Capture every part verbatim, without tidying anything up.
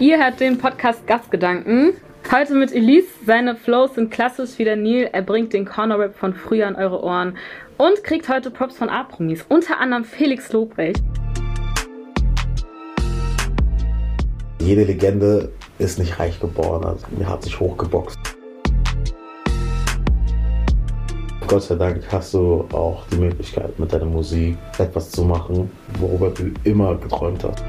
Ihr hört den Podcast Gastgedanken. Heute mit Elise. Seine Flows sind klassisch wie der Nil. Er bringt den Corner-Rap von früher an eure Ohren. Und kriegt heute Props von A-Promis. Unter anderem Felix Lobrecht. Jede Legende ist nicht reich geboren. Also mir hat sich hochgeboxt. Gott sei Dank hast du auch die Möglichkeit, mit deiner Musik etwas zu machen, worüber du immer geträumt hast.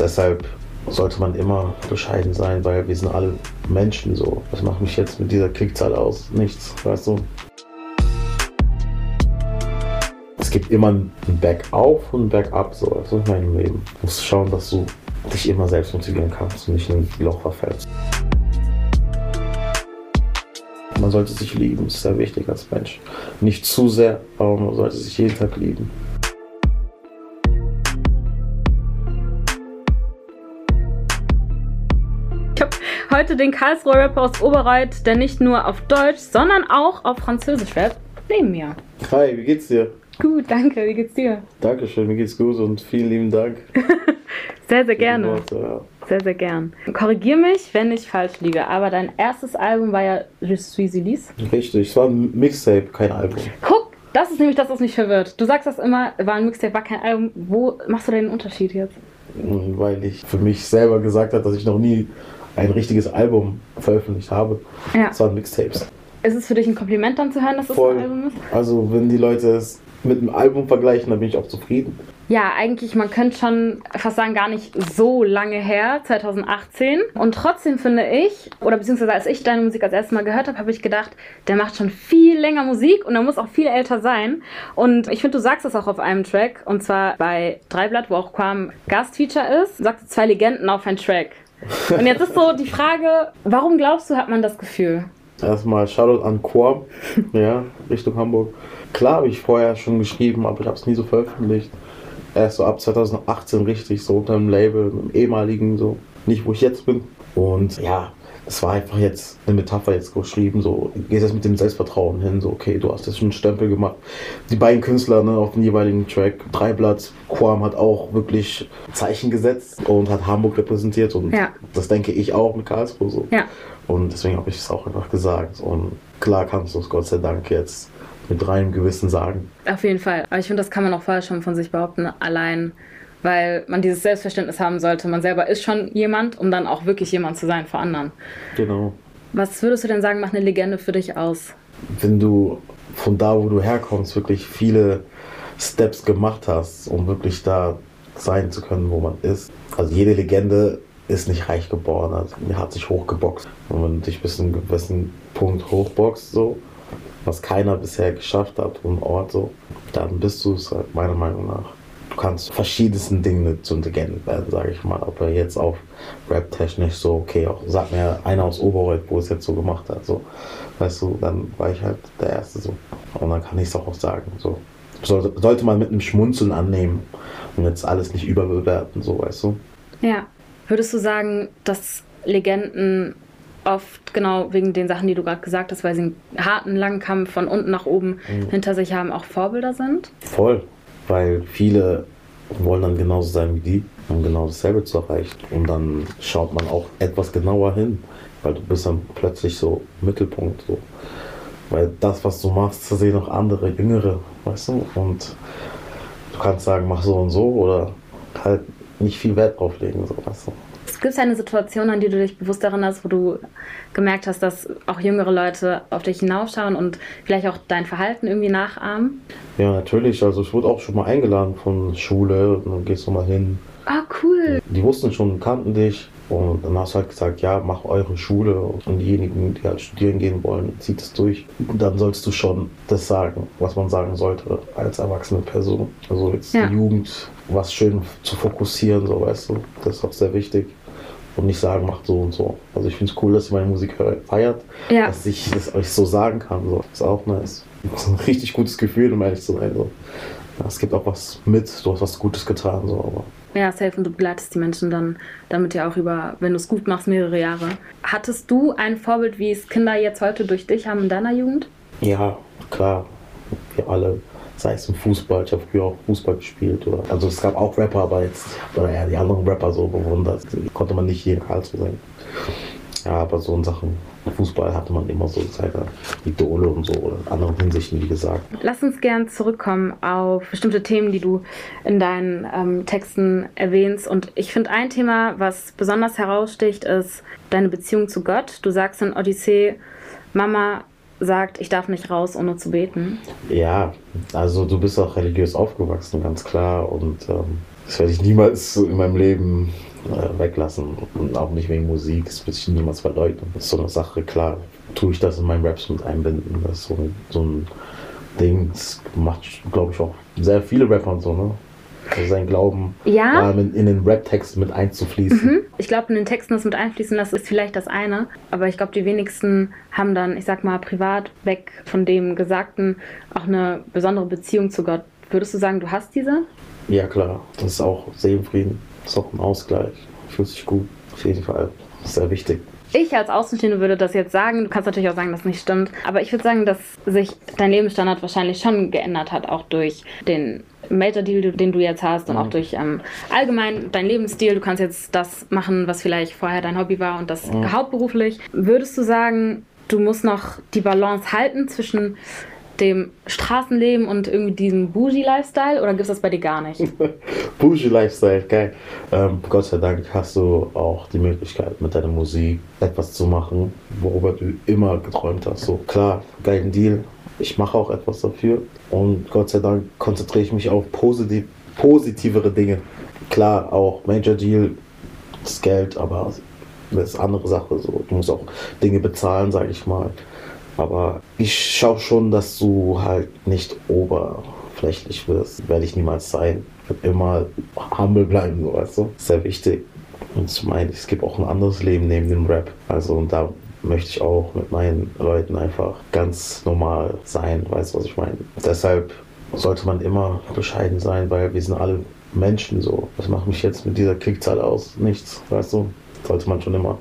Deshalb sollte man immer bescheiden sein, weil wir sind alle Menschen so. Was macht mich jetzt mit dieser Klickzahl aus? Nichts, weißt du? Es gibt immer ein Bergauf und ein Bergab, so. Das ist mein Leben. Du musst schauen, dass du dich immer selbst motivieren kannst und nicht in ein Loch verfällst. Man sollte sich lieben, das ist sehr wichtig als Mensch. Nicht zu sehr, aber man sollte sich jeden Tag lieben. Ich habe heute den Karlsruher Rapper aus Oberreut, der nicht nur auf Deutsch, sondern auch auf Französisch rappt, neben mir. Hi, wie geht's dir? Gut, danke, wie geht's dir? Dankeschön, mir geht's gut und vielen lieben Dank. Sehr, sehr gerne. Worte, ja. Sehr, sehr gern. Korrigier mich, wenn ich falsch liege, aber dein erstes Album war ja Le Suisilis. Richtig, es war ein Mixtape, kein Album. Guck, das ist nämlich das, was mich verwirrt. Du sagst das immer, war ein Mixtape, war kein Album. Wo machst du denn den Unterschied jetzt? Weil ich für mich selber gesagt habe, dass ich noch nie ein richtiges Album veröffentlicht habe. Ja. Es waren Mixtapes. Ist es für dich ein Kompliment dann zu hören, dass es ein Album ist? Also wenn die Leute es mit einem Album vergleichen, dann bin ich auch zufrieden. Ja, eigentlich, man könnte schon fast sagen, gar nicht so lange her, zwanzig achtzehn. Und trotzdem finde ich, oder beziehungsweise als ich deine Musik als erstes Mal gehört habe, habe ich gedacht, der macht schon viel länger Musik und er muss auch viel älter sein. Und ich finde, du sagst das auch auf einem Track, und zwar bei Dreiblatt, wo auch Quam Gastfeature ist, sagst du zwei Legenden auf einen Track. Und jetzt ist so die Frage, warum glaubst du, hat man das Gefühl? Erstmal Shoutout an Quam, ja, Richtung Hamburg. Klar habe ich vorher schon geschrieben, aber ich habe es nie so veröffentlicht. Erst so ab zwanzig achtzehn richtig, so unter einem Label, einem ehemaligen, so nicht wo ich jetzt bin. Und ja, es war einfach jetzt eine Metapher jetzt geschrieben, so gehst jetzt mit dem Selbstvertrauen hin, so okay, du hast jetzt schon einen Stempel gemacht. Die beiden Künstler, ne, auf dem jeweiligen Track, Dreiblatt, Quam hat auch wirklich Zeichen gesetzt und hat Hamburg repräsentiert und ja, das denke ich auch mit Karlsruhe so. Ja. Und deswegen habe ich es auch einfach gesagt und klar kannst du es Gott sei Dank jetzt mit reinem Gewissen sagen. Auf jeden Fall. Aber ich finde, das kann man auch vorher schon von sich behaupten, allein, weil man dieses Selbstverständnis haben sollte. Man selber ist schon jemand, um dann auch wirklich jemand zu sein für anderen. Genau. Was würdest du denn sagen, macht eine Legende für dich aus? Wenn du von da, wo du herkommst, wirklich viele Steps gemacht hast, um wirklich da sein zu können, wo man ist. Also jede Legende ist nicht reich geboren, also man hat sich hochgeboxt. Und wenn du dich bis zu einem gewissen Punkt hochboxt, so, was keiner bisher geschafft hat, um Ort so, dann bist du es halt meiner Meinung nach. Du kannst verschiedensten Dinge zu Legenden werden, sage ich mal, aber jetzt auf Rap-technisch so, okay, auch sag mir einer aus Oberreut, wo es jetzt so gemacht hat, so, weißt du, dann war ich halt der Erste so. Und dann kann ich es auch sagen, so. Sollte, sollte man mit einem Schmunzeln annehmen und jetzt alles nicht überbewerten, so, weißt du. Ja. Würdest du sagen, dass Legenden oft genau wegen den Sachen, die du gerade gesagt hast, weil sie einen harten, langen Kampf von unten nach oben mhm. hinter sich haben, auch Vorbilder sind? Voll, weil viele wollen dann genauso sein wie die, um genau dasselbe zu erreichen. Und dann schaut man auch etwas genauer hin, weil du bist dann plötzlich so Mittelpunkt. So. Weil das, was du machst, sehen auch andere, Jüngere, weißt du? Und du kannst sagen, mach so und so oder halt nicht viel Wert drauf legen. So, weißt du? Gibt es eine Situation, an die du dich bewusst erinnerst, wo du gemerkt hast, dass auch jüngere Leute auf dich hinaufschauen und vielleicht auch dein Verhalten irgendwie nachahmen? Ja, natürlich. Also ich wurde auch schon mal eingeladen von Schule und dann gehst du mal hin. Ah, cool. Die wussten schon, kannten dich und dann hast du halt gesagt, ja, mach eure Schule und diejenigen, die halt studieren gehen wollen, zieht es durch. Und dann sollst du schon das sagen, was man sagen sollte als erwachsene Person. Also jetzt ja, die Jugend, was schön zu fokussieren, so weißt du, das ist auch sehr wichtig. Und nicht sagen, macht so und so. Also ich finde es cool, dass ihr meine Musik feiert, ja, dass ich das euch so sagen kann. So. Ist auch nice. Das ist ein richtig gutes Gefühl, um ehrlich zu sein. So. Ja, es gibt auch was mit, du hast was Gutes getan. So. Aber ja, safe, und du begleitest die Menschen dann damit ja auch über, wenn du es gut machst, mehrere Jahre. Hattest du ein Vorbild, wie es Kinder jetzt heute durch dich haben in deiner Jugend? Ja, klar. Wir alle. sei es im Fußball, ich habe früher auch Fußball gespielt. Oder, also es gab auch Rapper, aber jetzt oder ja, die anderen Rapper so bewundert, konnte man nicht hier in Karlsruhe sein. Ja, aber so in Sachen Fußball hatte man immer so seine Idole und so, oder in anderen Hinsichten, wie gesagt. Lass uns gern zurückkommen auf bestimmte Themen, die du in deinen ähm, Texten erwähnst. Und ich finde ein Thema, was besonders heraussticht, ist deine Beziehung zu Gott. Du sagst in Odyssee, Mama sagt, ich darf nicht raus, ohne zu beten. Ja, also du bist auch religiös aufgewachsen, ganz klar. Und ähm, das werde ich niemals in meinem Leben weglassen und auch nicht wegen Musik, das will ich niemals verleugnen. Das ist so eine Sache, klar, tue ich das in meinen Raps mit einbinden, das ist so ein, so ein Ding, das macht, glaube ich, auch sehr viele Rapper und so, ne? Also sein Glauben ja. in, in den Rap-Text mit einzufließen. Mhm. Ich glaube, in den Texten das mit einfließen lassen ist vielleicht das eine, aber ich glaube, die wenigsten haben dann, ich sag mal, privat weg von dem Gesagten auch eine besondere Beziehung zu Gott. Würdest du sagen, du hast diese? Ja, klar, das ist auch Seelenfrieden. Das ist auch ein Ausgleich. Fühlt sich gut, auf jeden Fall. Das ist sehr wichtig. Ich als Außenstehende würde das jetzt sagen. Du kannst natürlich auch sagen, dass es nicht stimmt. Aber ich würde sagen, dass sich dein Lebensstandard wahrscheinlich schon geändert hat, auch durch den Major-Deal, den du jetzt hast, und mhm. auch durch ähm, allgemein deinen Lebensstil. Du kannst jetzt das machen, was vielleicht vorher dein Hobby war, und das mhm. hauptberuflich. Würdest du sagen, du musst noch die Balance halten zwischen dem Straßenleben und irgendwie diesem Bougie-Lifestyle, oder gibt es das bei dir gar nicht? Bougie-Lifestyle, geil. Ähm, Gott sei Dank hast du auch die Möglichkeit, mit deiner Musik etwas zu machen, worüber du immer geträumt hast. So, klar, geilen Deal, ich mache auch etwas dafür, und Gott sei Dank konzentriere ich mich auf positiv, positivere Dinge. Klar, auch Major Deal, das Geld, aber das ist eine andere Sache. So. Du musst auch Dinge bezahlen, sage ich mal. Aber ich schaue schon, dass du halt nicht oberflächlich wirst. Werde ich niemals sein. Ich werde immer humble bleiben, so, weißt du? Sehr wichtig. Und ich meine, es gibt auch ein anderes Leben neben dem Rap. Also, und da möchte ich auch mit meinen Leuten einfach ganz normal sein, weißt du, was ich meine? Deshalb sollte man immer bescheiden sein, weil wir sind alle Menschen so. Was macht mich jetzt mit dieser Klickzahl aus? Nichts, weißt du? Sollte man schon immer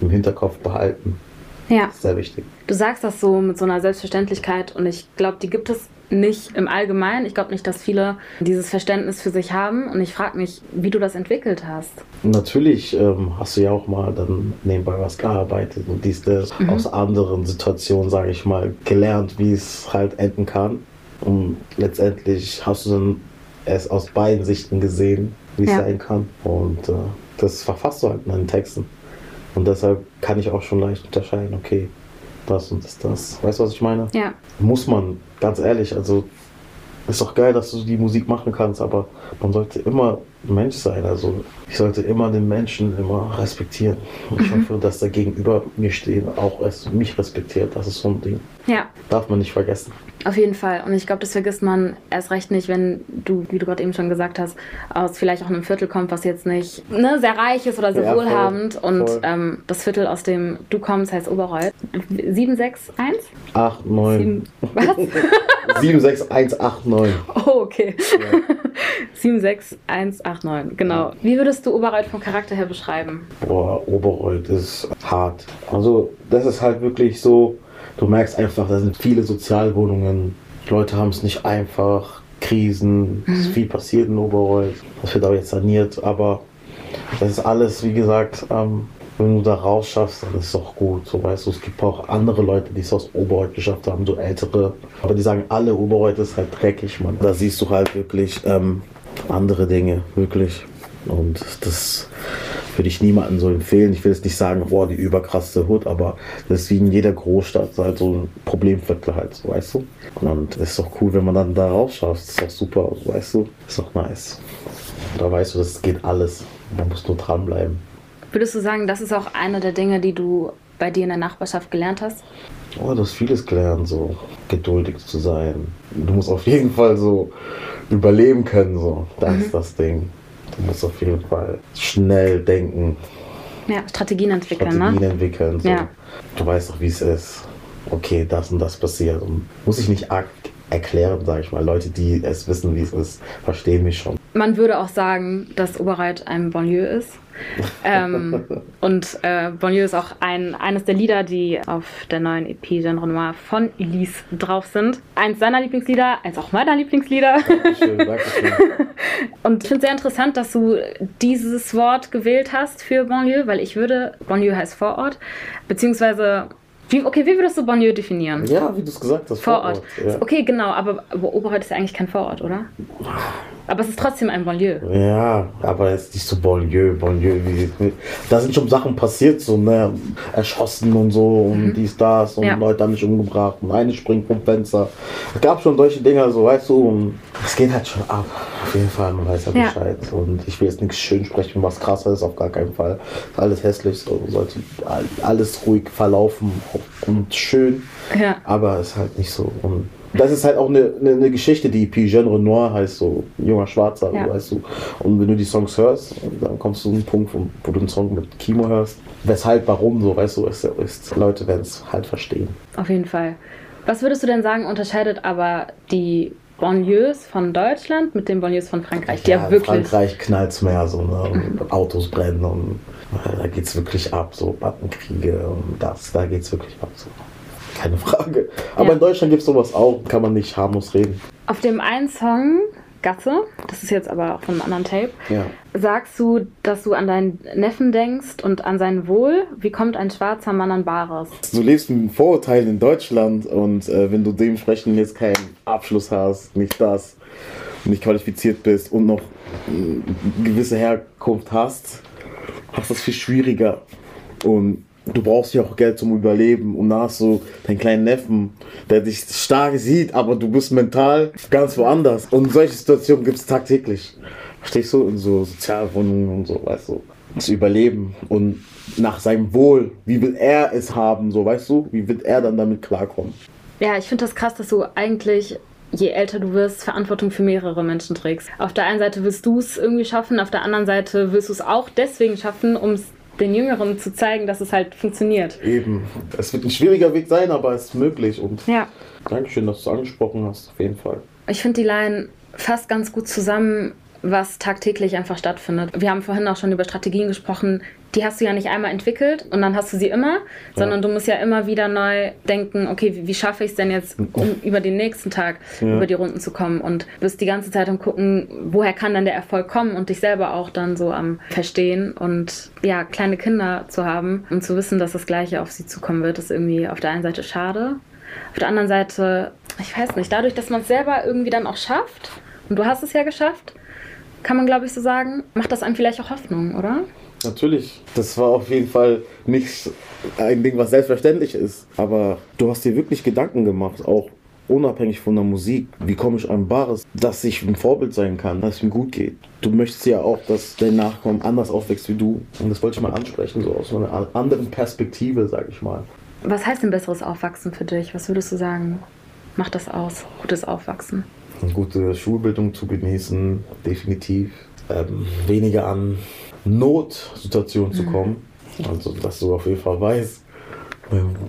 im Hinterkopf behalten. Ja. Sehr wichtig. Du sagst das so mit so einer Selbstverständlichkeit, und ich glaube, die gibt es nicht im Allgemeinen. Ich glaube nicht, dass viele dieses Verständnis für sich haben, und ich frage mich, wie du das entwickelt hast. Natürlich ähm, hast du ja auch mal dann nebenbei was gearbeitet und dies, das mhm. aus anderen Situationen, sage ich mal, gelernt, wie es halt enden kann. Und letztendlich hast du dann es aus beiden Sichten gesehen, wie es ja. sein kann. Und äh, das verfasst du halt in deinen Texten. Und deshalb kann ich auch schon leicht unterscheiden, okay, das und das, das. Weißt du, was ich meine? Ja. Muss man, ganz ehrlich, also ist doch geil, dass du die Musik machen kannst, aber man sollte immer Mensch sein. Also ich sollte immer den Menschen immer respektieren. Und ich mhm. hoffe, dass der Gegenüber mir steht, auch es mich respektiert. Das ist so ein Ding. Ja. Darf man nicht vergessen. Auf jeden Fall. Und ich glaube, das vergisst man erst recht nicht, wenn du, wie du gerade eben schon gesagt hast, aus vielleicht auch einem Viertel kommt, was jetzt nicht ne, sehr reich ist oder sehr ja, wohlhabend. Voll, und voll. Ähm, das Viertel, aus dem du kommst, heißt Oberreut. sieben sechs eins? acht neun. Was? sieben sechs eins acht neun. Oh, okay. Ja. sieben sechs eins acht neun, genau. Ja. Wie würdest du Oberreut vom Charakter her beschreiben? Boah, Oberreut ist hart. Also, das ist halt wirklich so. Du merkst einfach, da sind viele Sozialwohnungen, die Leute haben es nicht einfach, Krisen, mhm. es ist viel passiert in Oberreut, das wird auch jetzt saniert, aber das ist alles, wie gesagt, ähm, wenn du da raus schaffst, dann ist es auch gut, so weißt du, es gibt auch andere Leute, die es aus Oberreut geschafft haben, so ältere, aber die sagen, alle Oberreut ist halt dreckig, Mann. Da siehst du halt wirklich ähm, andere Dinge, wirklich, und das würde ich niemandem so empfehlen. Ich will jetzt nicht sagen, boah, die überkrasse Hood, aber das ist wie in jeder Großstadt halt so ein Problemviertel halt, so, weißt du? Und es ist doch cool, wenn man dann da raus schafft. Das ist doch super, weißt du? Das ist doch nice. Da weißt du, das geht alles. Man muss nur dranbleiben. Würdest du sagen, das ist auch eine der Dinge, die du bei dir in der Nachbarschaft gelernt hast? Oh, du hast vieles gelernt, so geduldig zu sein. Du musst auf jeden Fall so überleben können, so. Das mhm. ist das Ding. Du musst auf jeden Fall schnell denken. Ja, Strategien entwickeln, Strategien ne? Strategien entwickeln, so. Ja. Du weißt doch, wie es ist. Okay, das und das passiert. Und muss ich nicht arg erklären, sage ich mal. Leute, die es wissen, wie es ist, verstehen mich schon. Man würde auch sagen, dass Oberreut ein Bonlieu ist. ähm, und äh, Bonlieu ist auch ein, eines der Lieder, die auf der neuen E P Genre Noir von Elise drauf sind. Eins seiner Lieblingslieder, eins auch meiner Lieblingslieder. Dankeschön, Dankeschön. Und ich finde es sehr interessant, dass du dieses Wort gewählt hast für Bonlieu, weil ich würde, Bonlieu heißt Vorort, beziehungsweise... Wie, okay, wie würdest du Bonlieu definieren? Ja, wie du es gesagt hast, Vorort. Vorort, ja. Okay, genau, aber Oberreut ist ja eigentlich kein Vorort, oder? Aber es ist trotzdem ein Bonlieu. Ja, aber es ist nicht so Bonlieu, Bonlieu, wie, da sind schon Sachen passiert, so, ne, erschossen und so und mhm. dies, das und ja. Leute haben mich umgebracht und eine springt vom Fenster. Es gab schon solche Dinger, so, weißt du, und es geht halt schon ab, auf jeden Fall, man weiß halt ja Bescheid und ich will jetzt nichts schön sprechen, was krasser ist, auf gar keinen Fall. Alles hässlich, so, sollte alles ruhig verlaufen und schön, ja, aber es ist halt nicht so. Und das ist halt auch eine, eine, eine Geschichte, die Pigeon Renoir heißt, so junger Schwarzer, ja, weißt du. Und wenn du die Songs hörst, dann kommst du zu einem Punkt, wo, wo du einen Song mit Kimo hörst. Weshalb, warum, so, weißt du, es ist. Leute werden es halt verstehen. Auf jeden Fall. Was würdest du denn sagen, unterscheidet aber die Bonlieus von Deutschland mit den Bonlieus von Frankreich? Die ja, ja wirklich... in Frankreich knallt es mehr, so, ne? Und Autos brennen und da geht's wirklich ab, so Battenkriege und das, da geht's wirklich ab, so. Keine Frage. Aber ja, in Deutschland gibt es sowas auch, kann man nicht harmlos reden. Auf dem einen Song, Gasse, das ist jetzt aber auch von einem anderen Tape, ja, sagst du, dass du an deinen Neffen denkst und an sein Wohl. Wie kommt ein schwarzer Mann an Bares? Du lebst mit Vorurteilen in Deutschland und äh, wenn du dementsprechend jetzt keinen Abschluss hast, nicht das, nicht qualifiziert bist und noch eine gewisse Herkunft hast, hast das viel schwieriger. Und du brauchst ja auch Geld zum Überleben und da hast du deinen kleinen Neffen, der dich stark sieht, aber du bist mental ganz woanders. Und solche Situationen gibt es tagtäglich. Verstehst du? In so Sozialwohnungen und so, weißt du. Das Überleben und nach seinem Wohl. Wie will er es haben, so, weißt du? Wie wird er dann damit klarkommen? Ja, ich finde das krass, dass du eigentlich... Je älter du wirst, Verantwortung für mehrere Menschen trägst. Auf der einen Seite willst du es irgendwie schaffen, auf der anderen Seite willst du es auch deswegen schaffen, um es den Jüngeren zu zeigen, dass es halt funktioniert. Eben. Es wird ein schwieriger Weg sein, aber es ist möglich. Und ja. Dankeschön, dass du es angesprochen hast, auf jeden Fall. Ich finde die Line fasst ganz gut zusammen, was tagtäglich einfach stattfindet. Wir haben vorhin auch schon über Strategien gesprochen, die hast du ja nicht einmal entwickelt und dann hast du sie immer, sondern ja, du musst ja immer wieder neu denken, okay, wie, wie schaffe ich es denn jetzt, um über den nächsten Tag ja, über die Runden zu kommen und wirst die ganze Zeit am gucken, woher kann dann der Erfolg kommen und dich selber auch dann so am Verstehen und ja, kleine Kinder zu haben und zu wissen, dass das Gleiche auf sie zukommen wird, ist irgendwie auf der einen Seite schade, auf der anderen Seite, ich weiß nicht, dadurch, dass man es selber irgendwie dann auch schafft und du hast es ja geschafft, kann man, glaube ich, so sagen, macht das einem vielleicht auch Hoffnung, oder? Natürlich. Das war auf jeden Fall nicht ein Ding, was selbstverständlich ist. Aber du hast dir wirklich Gedanken gemacht, auch unabhängig von der Musik. Wie komme ich an Bares, dass ich ein Vorbild sein kann, dass es mir gut geht. Du möchtest ja auch, dass dein Nachkommen anders aufwächst wie du. Und das wollte ich mal ansprechen, so aus einer anderen Perspektive, sage ich mal. Was heißt denn besseres Aufwachsen für dich? Was würdest du sagen, macht das aus, gutes Aufwachsen? Eine gute Schulbildung zu genießen, definitiv. Ähm, weniger an Notsituationen zu kommen. Mhm. Also, dass du auf jeden Fall weißt,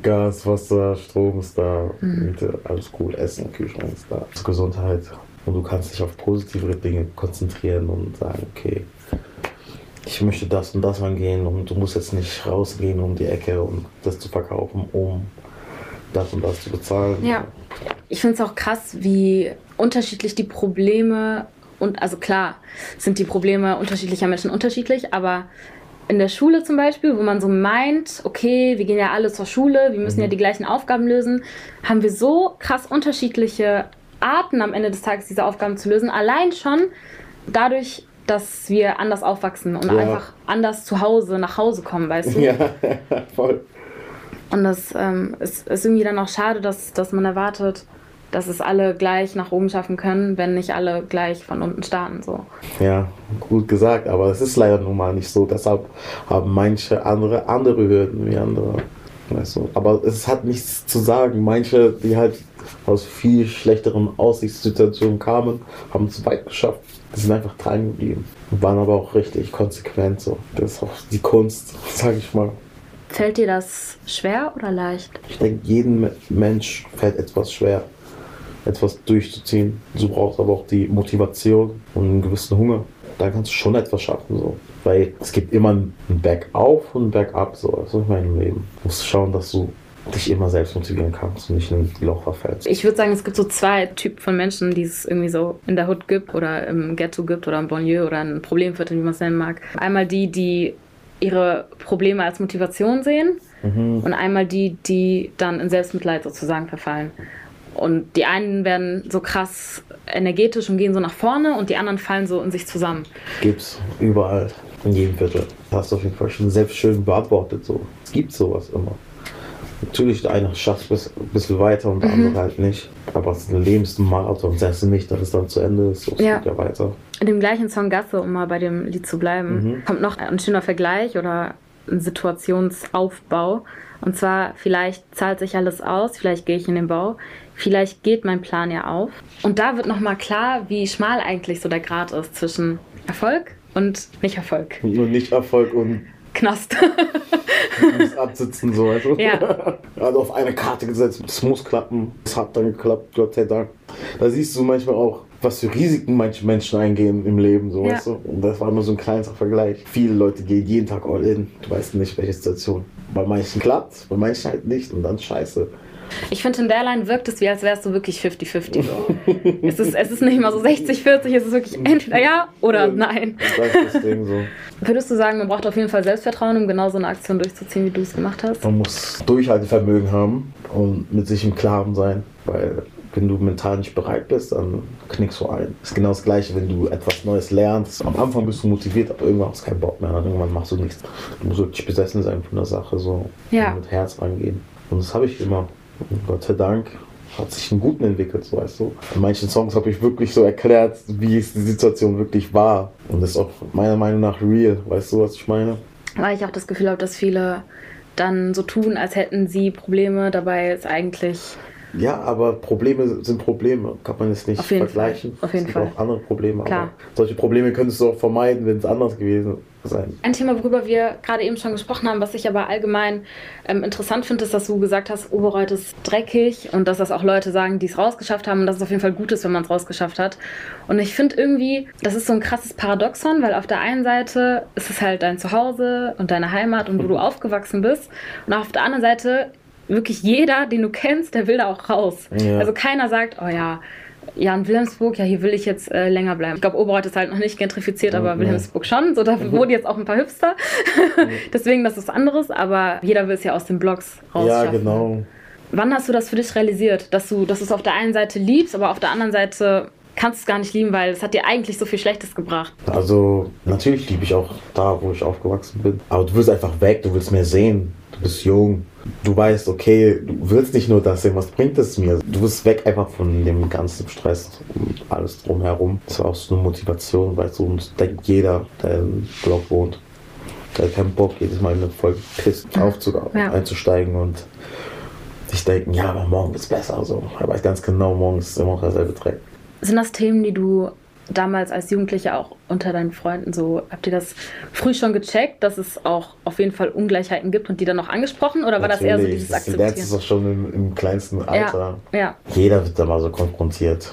Gas, Wasser, Strom ist da, mhm. Miete, alles cool, Essen, Kühlschrank ist da, Gesundheit. Und du kannst dich auf positivere Dinge konzentrieren und sagen, okay, ich möchte das und das angehen und du musst jetzt nicht rausgehen um die Ecke und das zu verkaufen, um das und das zu bezahlen. Ja. Ich finde es auch krass, wie unterschiedlich die Probleme und also klar sind die Probleme unterschiedlicher Menschen unterschiedlich, aber in der Schule zum Beispiel, wo man so meint, okay, wir gehen ja alle zur Schule, wir müssen mhm. ja die gleichen Aufgaben lösen, haben wir so krass unterschiedliche Arten am Ende des Tages diese Aufgaben zu lösen, allein schon dadurch, dass wir anders aufwachsen und ja. einfach anders zu Hause nach Hause kommen, weißt du? Ja, voll. Und das ähm, ist, ist irgendwie dann auch schade, dass, dass man erwartet, dass es alle gleich nach oben schaffen können, wenn nicht alle gleich von unten starten. So. Ja, gut gesagt, aber es ist leider nun mal nicht so. Deshalb haben manche andere andere Hürden wie andere. Weißt du? Aber es hat nichts zu sagen. Manche, die halt aus viel schlechteren Aussichtssituationen kamen, haben es weit geschafft. Die sind einfach dran geblieben. Waren aber auch richtig konsequent. So. Das ist auch die Kunst, sag ich mal. Fällt dir das schwer oder leicht? Ich denke, jedem Mensch fällt etwas schwer, etwas durchzuziehen. Du brauchst aber auch die Motivation und einen gewissen Hunger. da kannst du schon etwas schaffen, so. Weil es gibt immer ein Back-Auf und ein Back-Up, so. Das ist mein Leben. Du musst schauen, dass du dich immer selbst motivieren kannst und nicht in ein Loch verfällst. Ich würde sagen, es gibt so zwei Typen von Menschen, die es irgendwie so in der Hood gibt oder im Ghetto gibt oder im Bonlieu oder in Problemvierteln, wie man es nennen mag. Einmal die, die ihre Probleme als Motivation sehen, mhm, und einmal die, die dann in Selbstmitleid sozusagen verfallen. Und die einen werden so krass energetisch und gehen so nach vorne und die anderen fallen so in sich zusammen. Gibt's überall, in jedem Viertel. Das hast du auf jeden Fall schon selbst schön beantwortet. So. Es gibt sowas immer. Natürlich, der eine schafft es ein bisschen weiter und der, mhm, andere halt nicht. Aber es ist ein Lebensmarathon. Selbst nicht, dass es dann zu Ende ist. So, es, ja, geht ja weiter. In dem gleichen Song Gasse, um mal bei dem Lied zu bleiben, mhm, kommt noch ein schöner Vergleich oder ein Situationsaufbau. Und zwar, vielleicht zahlt sich alles aus, vielleicht gehe ich in den Bau, vielleicht geht mein Plan ja auf. Und da wird nochmal klar, wie schmal eigentlich so der Grat ist zwischen Erfolg und Nicht-Erfolg. Und Nicht-Erfolg und Knast. Du musst absitzen, so, weißt du? Ja. Also auf eine Karte gesetzt, es muss klappen, es hat dann geklappt, Gott sei Dank. Da siehst du manchmal auch, was für Risiken manche Menschen eingehen im Leben, so, ja, weißt du? Und das war immer so ein kleiner Vergleich. Viele Leute gehen jeden Tag all in, du weißt nicht, welche Situation. Bei manchen klappt, bei manchen halt nicht und dann scheiße. Ich finde, in der Line wirkt es, wie als wärst du wirklich fünfzig fünfzig. es, ist, es ist nicht mal so sechzig vierzig, es ist wirklich entweder ja oder nein. Das das Ding so. Würdest du sagen, man braucht auf jeden Fall Selbstvertrauen, um genau so eine Aktion durchzuziehen, wie du es gemacht hast? Man muss Durchhaltevermögen haben und mit sich im Klaren sein, weil wenn du mental nicht bereit bist, dann knickst du ein. Das ist genau das Gleiche, wenn du etwas Neues lernst. Am Anfang bist du motiviert, aber irgendwann hast du keinen Bock mehr, dann irgendwann machst du nichts. Du musst wirklich besessen sein von der Sache, so, ja, mit Herz angehen. Und das habe ich immer. Und Gott sei Dank hat sich einen guten entwickelt, so, weißt du. In manchen Songs habe ich wirklich so erklärt, wie es die Situation wirklich war. Und das ist auch meiner Meinung nach real, weißt du, was ich meine? Weil ich auch das Gefühl habe, dass viele dann so tun, als hätten sie Probleme, dabei ist eigentlich... Ja, aber Probleme sind Probleme, kann man jetzt nicht vergleichen. Auf jeden Fall. Es gibt auch andere Probleme. Klar. Aber solche Probleme könntest du auch vermeiden, wenn es anders gewesen sein. Ein Thema, worüber wir gerade eben schon gesprochen haben, was ich aber allgemein ähm, interessant finde, ist, dass du gesagt hast, Oberreut ist dreckig und dass das auch Leute sagen, die es rausgeschafft haben und dass es auf jeden Fall gut ist, wenn man es rausgeschafft hat. Und ich finde irgendwie, das ist so ein krasses Paradoxon, weil auf der einen Seite ist es halt dein Zuhause und deine Heimat und wo du aufgewachsen bist und auf der anderen Seite wirklich jeder, den du kennst, der will da auch raus. Ja. Also keiner sagt, oh ja, ja in Wilhelmsburg, ja hier will ich jetzt äh, länger bleiben. Ich glaube, Oberreut ist halt noch nicht gentrifiziert, aber ja, Wilhelmsburg schon. So, dafür wurden jetzt auch ein paar Hipster. Deswegen, das ist was anderes, aber jeder will es ja aus den Blogs rausschaffen. Ja, genau. Wann hast du das für dich realisiert, dass du, dass du es auf der einen Seite liebst, aber auf der anderen Seite kannst du es gar nicht lieben, weil es hat dir eigentlich so viel Schlechtes gebracht? Also natürlich liebe ich auch da, wo ich aufgewachsen bin. Aber du willst einfach weg, du willst mehr sehen. Du bist jung, du weißt, okay, du willst nicht nur das sehen, was bringt es mir? Du bist weg einfach von dem ganzen Stress und alles drumherum. Das war auch so eine Motivation, weil so denkt jeder, der im Block wohnt, der hat keinen Bock, jedes Mal in eine Folge pisst, Aufzug ja. einzusteigen und sich denken, ja, aber morgen wird es besser. Also, aber ich ganz genau, morgen ist immer noch derselbe Dreck. Sind das Themen, die du damals als Jugendliche auch unter deinen Freunden so, habt ihr das früh schon gecheckt, dass es auch auf jeden Fall Ungleichheiten gibt und die dann noch angesprochen? Oder war Natürlich, das eher so dieses Akzeptieren? Natürlich, das ist auch schon im, im kleinsten Alter. Ja, ja. Jeder wird da mal so konfrontiert.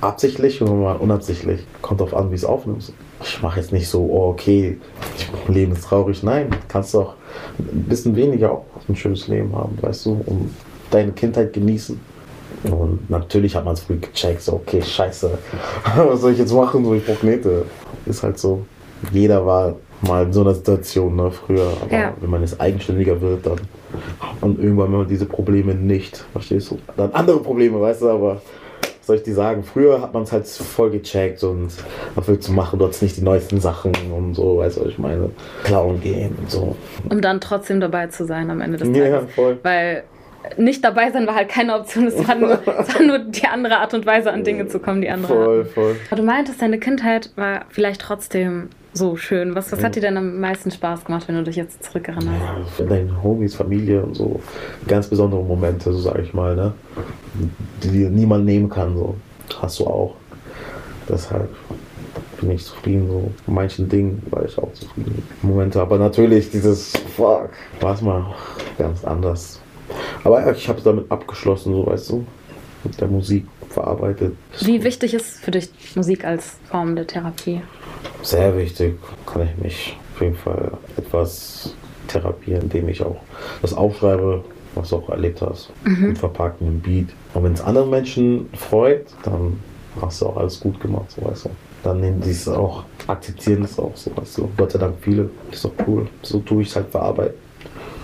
Absichtlich oder mal unabsichtlich. Kommt drauf an, wie es aufnimmst. Ich mache jetzt nicht so, oh okay, mein Leben ist traurig. Nein, kannst doch ein bisschen weniger auch ein schönes Leben haben, weißt du, um deine Kindheit genießen. Und natürlich hat man es früh gecheckt, so okay, scheiße, was soll ich jetzt machen, so ich brauche Knete. Ist halt so, jeder war mal in so einer Situation, ne, früher, aber ja, wenn man jetzt eigenständiger wird, dann hat man irgendwann diese Probleme nicht, verstehst du? Dann andere Probleme, weißt du, aber was soll ich dir sagen, früher hat man es halt voll gecheckt und was willst du machen, du hast nicht die neuesten Sachen und so, weißt du, was ich meine, klauen gehen und so. Um dann trotzdem dabei zu sein am Ende des Tages, ja, voll. Weil... Nicht dabei sein war halt keine Option, es war, nur, es war nur die andere Art und Weise, an Dinge zu kommen, die andere Voll, hatten. voll. Aber du meintest, deine Kindheit war vielleicht trotzdem so schön. Was, was ja. hat dir denn am meisten Spaß gemacht, wenn du dich jetzt zurückerinnerst? Ja, für deine Homies, Familie und so. Ganz besondere Momente, so sage ich mal, ne? Die dir niemand nehmen kann, so. Hast du auch. Deshalb bin ich zufrieden, so. Bei manchen Dingen war ich auch zufrieden. Momente, aber natürlich dieses Fuck, war es mal ganz anders. Aber ich habe es damit abgeschlossen, so weißt du, mit der Musik verarbeitet. Wie wichtig ist für dich Musik als Form der Therapie? sehr wichtig, kann ich mich auf jeden Fall etwas therapieren, indem ich auch das aufschreibe, was du auch erlebt hast, mhm. und verpackt in einem Beat. Und wenn es anderen Menschen freut, dann hast du auch alles gut gemacht, so weißt du. Dann nehmen die es auch, akzeptieren das auch, so weißt du. Gott sei Dank viele, das ist doch cool. So tue ich es halt verarbeiten.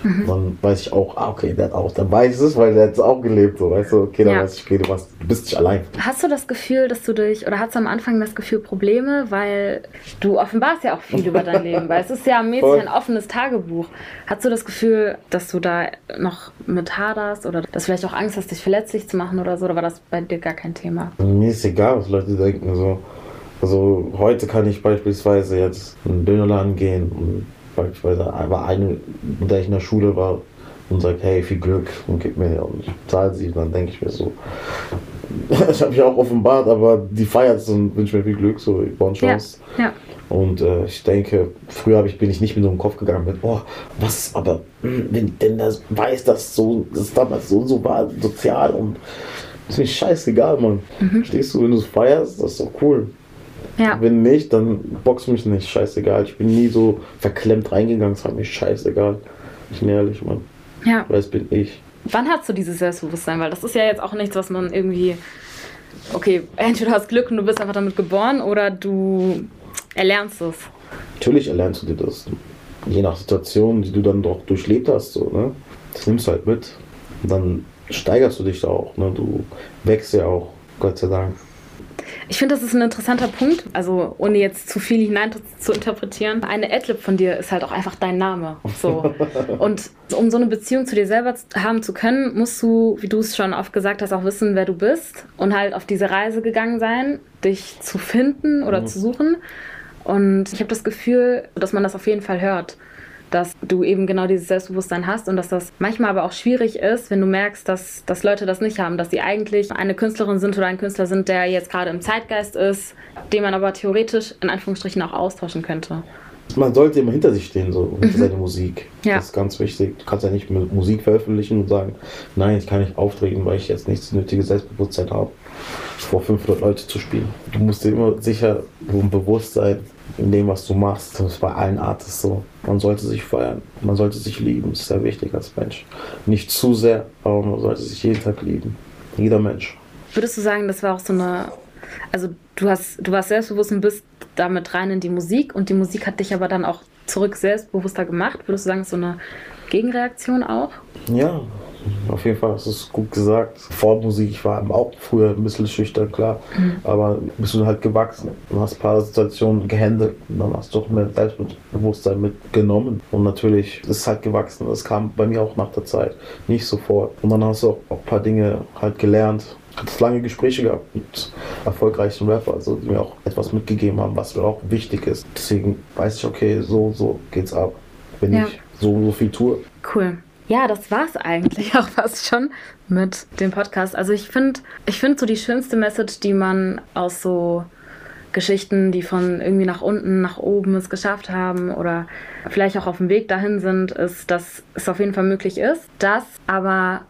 Mhm. Dann weiß ich auch, ah, okay, der hat auch, dann weiß ich es, weil der hat es auch gelebt, so weißt du, okay, dann ja. weiß ich, okay, du, warst, du bist nicht allein. Hast du das Gefühl, dass du dich, oder hast du am Anfang das Gefühl Probleme, weil du offenbarst ja auch viel über dein Leben, weil es ist ja mäßig ein offenes Tagebuch. Hast du das Gefühl, dass du da noch mit haderst oder dass vielleicht auch Angst hast, dich verletzlich zu machen oder so, oder war das bei dir gar kein Thema? Mir ist egal, was Leute denken, so. Also heute kann ich beispielsweise jetzt in einen Dönerladen gehen und beispielsweise war eine, mit der ich in der Schule war und sagt, hey, viel Glück und gib mir und ich zahle sie. Und dann denke ich mir so, ich habe mich auch offenbart, aber die feiert es und wünsche mir viel Glück, so ich brauche eine Chance. Ja, ja. Und äh, ich denke, früher ich, bin ich nicht mit so einem Kopf gegangen mit, oh, was, aber wenn denn das weiß, dass so, das damals so und so war, sozial und ist mir scheißegal, Mann. Mhm. Stehst du, wenn du es feierst, das ist doch cool. Ja. Wenn nicht, dann box mich nicht, scheißegal. Ich bin nie so verklemmt reingegangen, es hat mich scheißegal. Ich bin ehrlich, Mann. Ja. Weil es bin ich. Wann hast du dieses Selbstbewusstsein? Weil das ist ja jetzt auch nichts, was man irgendwie, okay, entweder du hast Glück und du bist einfach damit geboren oder du erlernst es. Natürlich erlernst du dir das. Je nach Situation, die du dann doch durchlebt hast, so, ne? Das nimmst du halt mit. Und dann steigerst du dich da auch, ne? Du wächst ja auch, Gott sei Dank. Ich finde, das ist ein interessanter Punkt, also ohne jetzt zu viel hinein zu interpretieren. Eine Adlib von dir ist halt auch einfach dein Name. So. Und um so eine Beziehung zu dir selber haben zu können, musst du, wie du es schon oft gesagt hast, auch wissen, wer du bist und halt auf diese Reise gegangen sein, dich zu finden oder mhm. zu suchen. Und ich habe das Gefühl, dass man das auf jeden Fall hört, dass du eben genau dieses Selbstbewusstsein hast und dass das manchmal aber auch schwierig ist, wenn du merkst, dass, dass Leute das nicht haben, dass sie eigentlich eine Künstlerin sind oder ein Künstler sind, der jetzt gerade im Zeitgeist ist, den man aber theoretisch in Anführungsstrichen auch austauschen könnte. Man sollte immer hinter sich stehen, so hinter mhm. seine Musik. Ja. Das ist ganz wichtig. Du kannst ja nicht Musik veröffentlichen und sagen, nein, ich kann nicht auftreten, weil ich jetzt nicht das nötige Selbstbewusstsein habe, vor fünfhundert Leute zu spielen. Du musst dir immer sicher und bewusst sein, in dem, was du machst. Das ist bei allen Artists so. Man sollte sich feiern, man sollte sich lieben. Das ist sehr wichtig als Mensch. Nicht zu sehr, aber man sollte sich jeden Tag lieben. Jeder Mensch. Würdest du sagen, das war auch so eine... Also du, hast, du warst selbstbewusst und bist damit rein in die Musik und die Musik hat dich aber dann auch zurück selbstbewusster gemacht. Würdest du sagen, so eine Gegenreaktion auch? Ja, auf jeden Fall, das ist gut gesagt. Vor Musik, ich war auch früher ein bisschen schüchtern, klar, mhm. aber bist du halt gewachsen und hast ein paar Situationen gehandelt und dann hast du auch mehr Selbstbewusstsein mitgenommen und natürlich ist es halt gewachsen. Das kam bei mir auch nach der Zeit, nicht sofort. Und dann hast du auch ein paar Dinge halt gelernt. Ich habe lange Gespräche gehabt mit erfolgreichen Rappern, also die mir auch etwas mitgegeben haben, was mir auch wichtig ist. Deswegen weiß ich, okay, so, so geht's ab, wenn ja. ich so, so viel tue. Cool. Ja, das war's eigentlich auch fast schon mit dem Podcast. Also ich finde, ich finde so die schönste Message, die man aus so Geschichten, die von irgendwie nach unten, nach oben es geschafft haben oder vielleicht auch auf dem Weg dahin sind, ist, dass es auf jeden Fall möglich ist, dass aber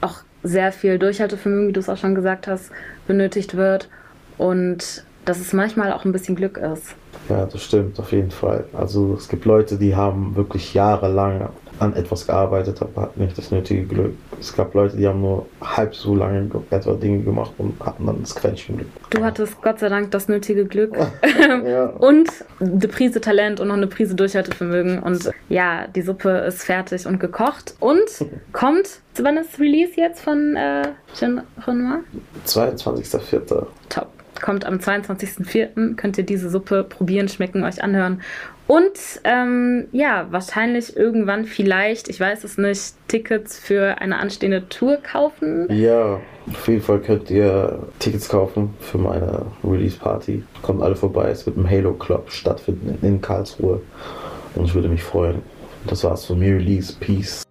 auch sehr viel Durchhaltevermögen, wie du es auch schon gesagt hast, benötigt wird und dass es manchmal auch ein bisschen Glück ist. Ja, das stimmt, auf jeden Fall. Also es gibt Leute, die haben wirklich jahrelang an etwas gearbeitet, aber hatten nicht das nötige Glück. Es gab Leute, die haben nur halb so lange etwa Dinge gemacht und hatten dann das Quäntchen Glück. Du hattest Gott sei Dank das nötige Glück ja. und eine Prise Talent und noch eine Prise Durchhaltevermögen und ja, die Suppe ist fertig und gekocht und kommt, wann ist Release jetzt von äh, Genre Noir? zweiundzwanzigster vierter Top. Kommt am zweiundzwanzigsten vierten Könnt ihr diese Suppe probieren, schmecken, euch anhören. Und ähm, ja, wahrscheinlich irgendwann vielleicht, ich weiß es nicht, Tickets für eine anstehende Tour kaufen. Ja, auf jeden Fall könnt ihr Tickets kaufen für meine Release-Party. Kommt alle vorbei, es wird im Halo Club stattfinden in Karlsruhe. Und ich würde mich freuen. Das war's von mir, Release, Peace.